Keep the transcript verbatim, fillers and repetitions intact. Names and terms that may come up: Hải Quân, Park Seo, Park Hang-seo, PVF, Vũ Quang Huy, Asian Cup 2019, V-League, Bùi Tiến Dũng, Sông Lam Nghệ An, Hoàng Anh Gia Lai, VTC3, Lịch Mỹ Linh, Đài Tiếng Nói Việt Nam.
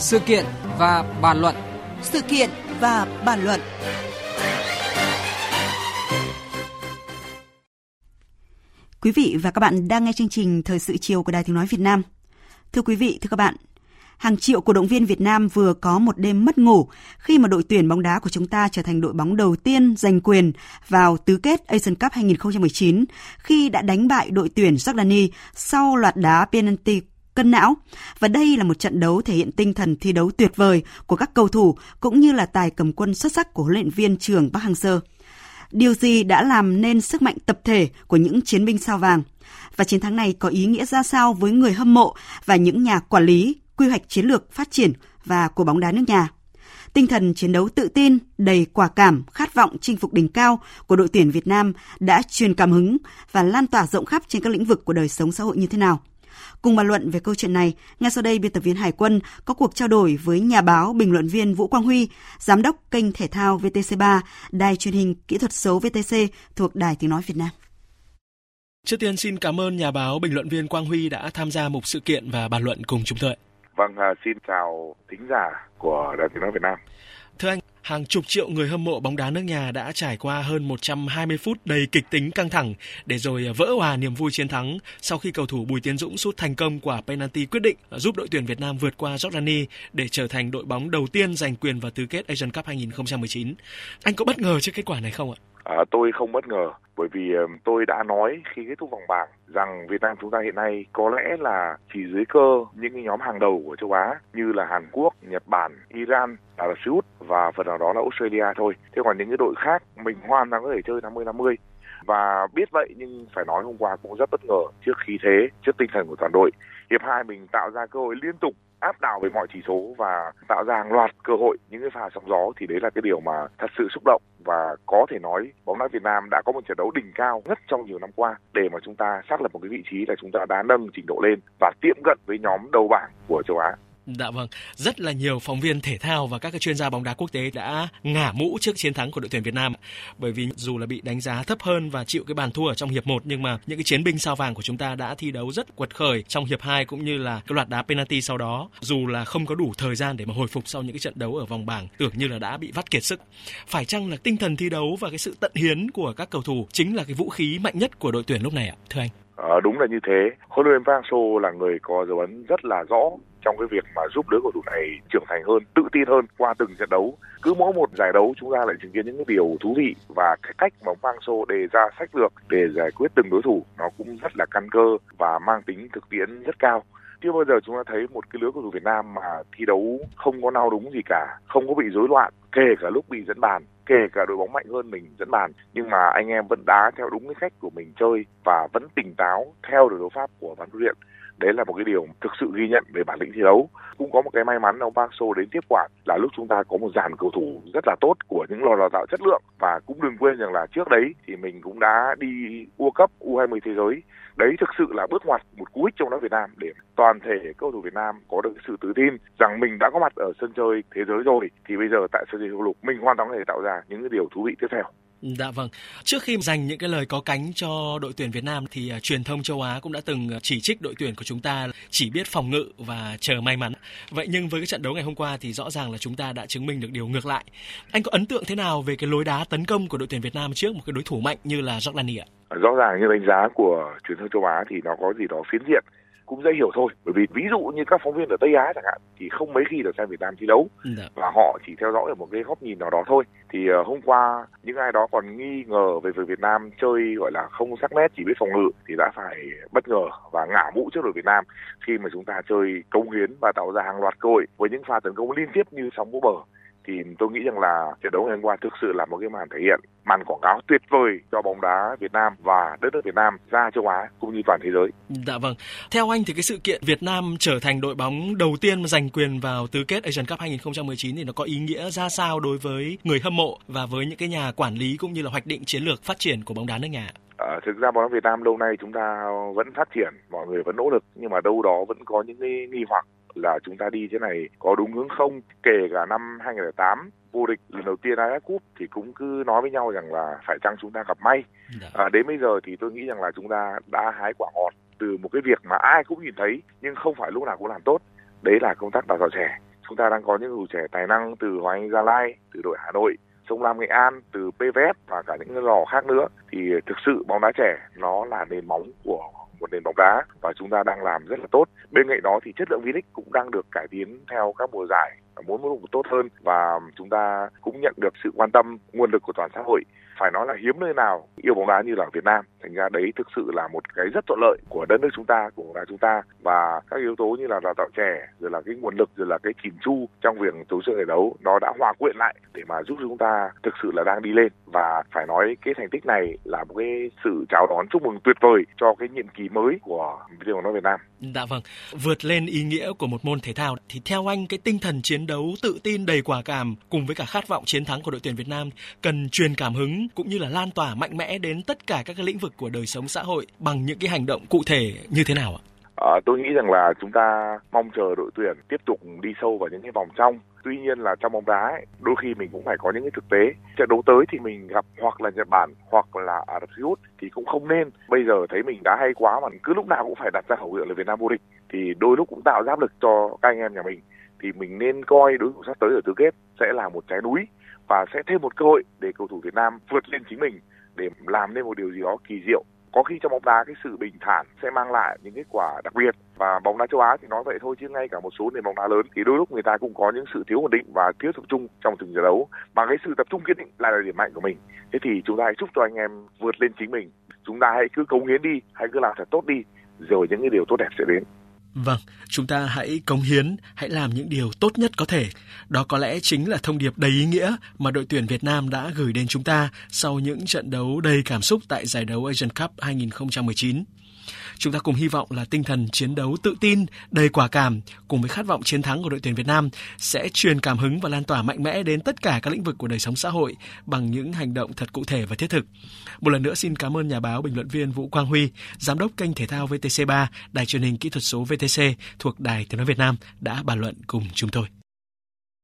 Sự kiện và bàn luận. Sự kiện và bàn luận. Quý vị và các bạn đang nghe chương trình Thời sự chiều của Đài Tiếng Nói Việt Nam. Thưa quý vị, thưa các bạn, hàng triệu cổ động viên Việt Nam vừa có một đêm mất ngủ khi mà đội tuyển bóng đá của chúng ta trở thành đội bóng đầu tiên giành quyền vào tứ kết Asian Cup hai không một chín khi đã đánh bại đội tuyển Jordani sau loạt đá penalty cân não. Và đây là một trận đấu thể hiện tinh thần thi đấu tuyệt vời của các cầu thủ cũng như là tài cầm quân xuất sắc của huấn luyện viên trưởng Park Hang-seo. Điều gì đã làm nên sức mạnh tập thể của những chiến binh sao vàng? Và chiến thắng này có ý nghĩa ra sao với người hâm mộ và những nhà quản lý, quy hoạch chiến lược phát triển và của bóng đá nước nhà? Tinh thần chiến đấu tự tin, đầy quả cảm, khát vọng chinh phục đỉnh cao của đội tuyển Việt Nam đã truyền cảm hứng và lan tỏa rộng khắp trên các lĩnh vực của đời sống xã hội như thế nào? Cùng bàn luận về câu chuyện này, ngay sau đây biên tập viên Hải Quân có cuộc trao đổi với nhà báo, bình luận viên Vũ Quang Huy, giám đốc kênh thể thao vê tê xê ba, đài truyền hình kỹ thuật số vê tê xê thuộc Đài Tiếng Nói Việt Nam. Trước tiên xin cảm ơn nhà báo, bình luận viên Quang Huy đã tham gia một sự kiện và bàn luận cùng chúng tôi. Vâng, xin chào thính giả của Đài Tiếng Nói Việt Nam. Thưa anh, hàng chục triệu người hâm mộ bóng đá nước nhà đã trải qua hơn một trăm hai mươi phút đầy kịch tính căng thẳng để rồi vỡ hòa niềm vui chiến thắng sau khi cầu thủ Bùi Tiến Dũng sút thành công quả penalty quyết định giúp đội tuyển Việt Nam vượt qua Jordani để trở thành đội bóng đầu tiên giành quyền vào tứ kết Asian Cup hai không một chín. Anh có bất ngờ trước kết quả này không ạ? À, tôi không bất ngờ, bởi vì tôi đã nói khi kết thúc vòng bảng rằng Việt Nam chúng ta hiện nay có lẽ là chỉ dưới cơ những cái nhóm hàng đầu của châu Á như là Hàn Quốc, Nhật Bản, Iran, Ả Rập Xê Út và phần nào đó là Australia thôi. Thế còn những cái đội khác mình hoàn toàn có thể chơi năm mươi năm mươi. Và biết vậy nhưng phải nói hôm qua cũng rất bất ngờ trước khí thế, trước tinh thần của toàn đội. Hiệp hai mình tạo ra cơ hội liên tục, áp đảo về mọi chỉ số và tạo ra hàng loạt cơ hội, những cái pha sóng gió, thì đấy là cái điều mà thật sự xúc động. Và có thể nói bóng đá Việt Nam đã có một trận đấu đỉnh cao nhất trong nhiều năm qua để mà chúng ta xác lập một cái vị trí là chúng ta đã nâng trình độ lên và tiệm cận với nhóm đầu bảng của châu Á. Dạ vâng, rất là nhiều phóng viên thể thao và các chuyên gia bóng đá quốc tế đã ngả mũ trước chiến thắng của đội tuyển Việt Nam, bởi vì dù là bị đánh giá thấp hơn và chịu cái bàn thua ở trong hiệp một nhưng mà những cái chiến binh sao vàng của chúng ta đã thi đấu rất quật khởi trong hiệp hai cũng như là cái loạt đá penalty sau đó, dù là không có đủ thời gian để mà hồi phục sau những cái trận đấu ở vòng bảng tưởng như là đã bị vắt kiệt sức. Phải chăng là tinh thần thi đấu và cái sự tận hiến của các cầu thủ chính là cái vũ khí mạnh nhất của đội tuyển lúc này ạ, thưa anh? À, đúng là như thế. Huấn luyện viên Park Seo là người có dấu ấn rất là rõ trong cái việc mà giúp đứa cầu thủ này trưởng thành hơn, tự tin hơn qua từng trận đấu. Cứ mỗi một giải đấu chúng ta lại chứng kiến những cái điều thú vị, và cái cách mà Park Seo đề ra sách lược để giải quyết từng đối thủ nó cũng rất là căn cơ và mang tính thực tiễn rất cao. Chưa bao giờ chúng ta thấy một cái lứa cầu thủ Việt Nam mà thi đấu không có nao đúng gì cả, không có bị rối loạn, kể cả lúc bị dẫn bàn, kể cả đội bóng mạnh hơn mình dẫn bàn, nhưng mà anh em vẫn đá theo đúng cái cách của mình chơi và vẫn tỉnh táo theo được đấu pháp của ban huấn luyện. Đấy là một cái điều thực sự ghi nhận về bản lĩnh thi đấu. Cũng có một cái may mắn ông Park Seo đến tiếp quản là lúc chúng ta có một dàn cầu thủ rất là tốt của những lò đào tạo chất lượng. Và cũng đừng quên rằng là trước đấy thì mình cũng đã đi World Cup u hai mươi thế giới. Đấy thực sự là bước ngoặt, một cú hích trong đá Việt Nam để toàn thể cầu thủ Việt Nam có được sự tự tin rằng mình đã có mặt ở sân chơi thế giới rồi, thì bây giờ tại sân chơi châu lục mình hoàn toàn có thể tạo ra những cái điều thú vị tiếp theo. Dạ vâng, trước khi dành những cái lời có cánh cho đội tuyển Việt Nam thì uh, truyền thông châu Á cũng đã từng chỉ trích đội tuyển của chúng ta chỉ biết phòng ngự và chờ may mắn. Vậy nhưng với cái trận đấu ngày hôm qua thì rõ ràng là chúng ta đã chứng minh được điều ngược lại. Anh có ấn tượng thế nào về cái lối đá tấn công của đội tuyển Việt Nam trước một cái đối thủ mạnh như là Jordani ạ? Rõ ràng như đánh giá của truyền thông châu Á thì nó có gì đó phiến diện, cũng dễ hiểu thôi, bởi vì ví dụ như các phóng viên ở Tây Á chẳng hạn thì không mấy khi được xem Việt Nam thi đấu và họ chỉ theo dõi ở một cái góc nhìn nào đó thôi. Thì uh, hôm qua những ai đó còn nghi ngờ về việc Việt Nam chơi gọi là không sắc nét, chỉ biết phòng ngự thì đã phải bất ngờ và ngả mũ trước đội Việt Nam khi mà chúng ta chơi cống hiến và tạo ra hàng loạt cơ hội với những pha tấn công liên tiếp như sóng vỗ bờ. Thì tôi nghĩ rằng là trận đấu ngày hôm qua thực sự là một cái màn thể hiện, màn quảng cáo tuyệt vời cho bóng đá Việt Nam và đất nước Việt Nam ra châu Á cũng như toàn thế giới. Dạ vâng. Theo anh thì cái sự kiện Việt Nam trở thành đội bóng đầu tiên giành quyền vào tứ kết Asian Cup hai không một chín thì nó có ý nghĩa ra sao đối với người hâm mộ và với những cái nhà quản lý cũng như là hoạch định chiến lược phát triển của bóng đá nước nhà? À, thực ra bóng đá Việt Nam lâu nay chúng ta vẫn phát triển, mọi người vẫn nỗ lực, nhưng mà đâu đó vẫn có những cái nghi hoặc là chúng ta đi thế này có đúng hướng không. Kể cả năm hai không không tám vô địch lần đầu tiên a ép ép Cup thì cũng cứ nói với nhau rằng là phải chăng chúng ta gặp may. À, đến bây giờ thì tôi nghĩ rằng là chúng ta đã hái quả ngọt từ một cái việc mà ai cũng nhìn thấy nhưng không phải lúc nào cũng làm tốt, đấy là công tác đào tạo trẻ. Chúng ta đang có những cầu thủ trẻ tài năng từ Hoàng Anh Gia Lai, từ đội Hà Nội, Sông Lam Nghệ An, từ pê vê ép và cả những lò khác nữa. Thì thực sự bóng đá trẻ nó là nền móng của một nền bóng đá và chúng ta đang làm rất là tốt. Bên cạnh đó thì chất lượng V-League cũng đang được cải tiến theo các mùa giải, mỗi mùa tốt hơn và chúng ta cũng nhận được sự quan tâm, nguồn lực của toàn xã hội. Phải nói là hiếm nơi nào yêu bóng đá như là Việt Nam. Thành ra đấy thực sự là một cái rất thuận lợi của đất nước chúng ta, của bóng đá chúng ta, và các yếu tố như là đào tạo trẻ, rồi là cái nguồn lực, rồi là cái chỉn chu trong việc tổ chức giải đấu nó đã hòa quyện lại để mà giúp chúng ta thực sự là đang đi lên. Và phải nói cái thành tích này là một cái sự chào đón chúc mừng tuyệt vời cho cái nhiệm kỳ mới của Đài Tiếng nói Việt Nam. Dạ vâng, vượt lên ý nghĩa của một môn thể thao thì theo anh cái tinh thần chiến đấu tự tin đầy quả cảm cùng với cả khát vọng chiến thắng của đội tuyển Việt Nam cần truyền cảm hứng cũng như là lan tỏa mạnh mẽ đến tất cả các cái lĩnh vực của đời sống xã hội bằng những cái hành động cụ thể như thế nào ạ? À, tôi nghĩ rằng là chúng ta mong chờ đội tuyển tiếp tục đi sâu vào những cái vòng trong. Tuy nhiên là trong bóng đá ấy, đôi khi mình cũng phải có những cái thực tế. Trận đấu tới thì mình gặp hoặc là Nhật Bản hoặc là Ả Rập Xê Út thì cũng không nên bây giờ thấy mình đá hay quá mà cứ lúc nào cũng phải đặt ra khẩu hiệu là Việt Nam vô địch, thì đôi lúc cũng tạo áp lực cho các anh em nhà mình. Thì mình nên coi đối thủ sắp tới ở tứ kết sẽ là một trái núi và sẽ thêm một cơ hội để cầu thủ Việt Nam vượt lên chính mình, để làm nên một điều gì đó kỳ diệu. Có khi trong bóng đá cái sự bình thản sẽ mang lại những kết quả đặc biệt, và bóng đá châu Á thì nói vậy thôi chứ ngay cả một số nền bóng đá lớn thì đôi lúc người ta cũng có những sự thiếu ổn định và thiếu tập trung trong từng trận đấu, mà cái sự tập trung kiên định lại là điểm mạnh của mình. Thế thì chúng ta hãy chúc cho anh em vượt lên chính mình, chúng ta hãy cứ cống hiến đi, hãy cứ làm thật tốt đi, rồi những cái điều tốt đẹp sẽ đến. Vâng, chúng ta hãy cống hiến, hãy làm những điều tốt nhất có thể. Đó có lẽ chính là thông điệp đầy ý nghĩa mà đội tuyển Việt Nam đã gửi đến chúng ta sau những trận đấu đầy cảm xúc tại giải đấu Asian Cup hai không một chín. Chúng ta cùng hy vọng là tinh thần chiến đấu tự tin, đầy quả cảm cùng với khát vọng chiến thắng của đội tuyển Việt Nam sẽ truyền cảm hứng và lan tỏa mạnh mẽ đến tất cả các lĩnh vực của đời sống xã hội bằng những hành động thật cụ thể và thiết thực. Một lần nữa xin cảm ơn nhà báo, bình luận viên Vũ Quang Huy, giám đốc kênh thể thao vê tê xê ba, đài truyền hình kỹ thuật số vê tê xê thuộc Đài Tiếng nói Việt Nam đã bàn luận cùng chúng tôi.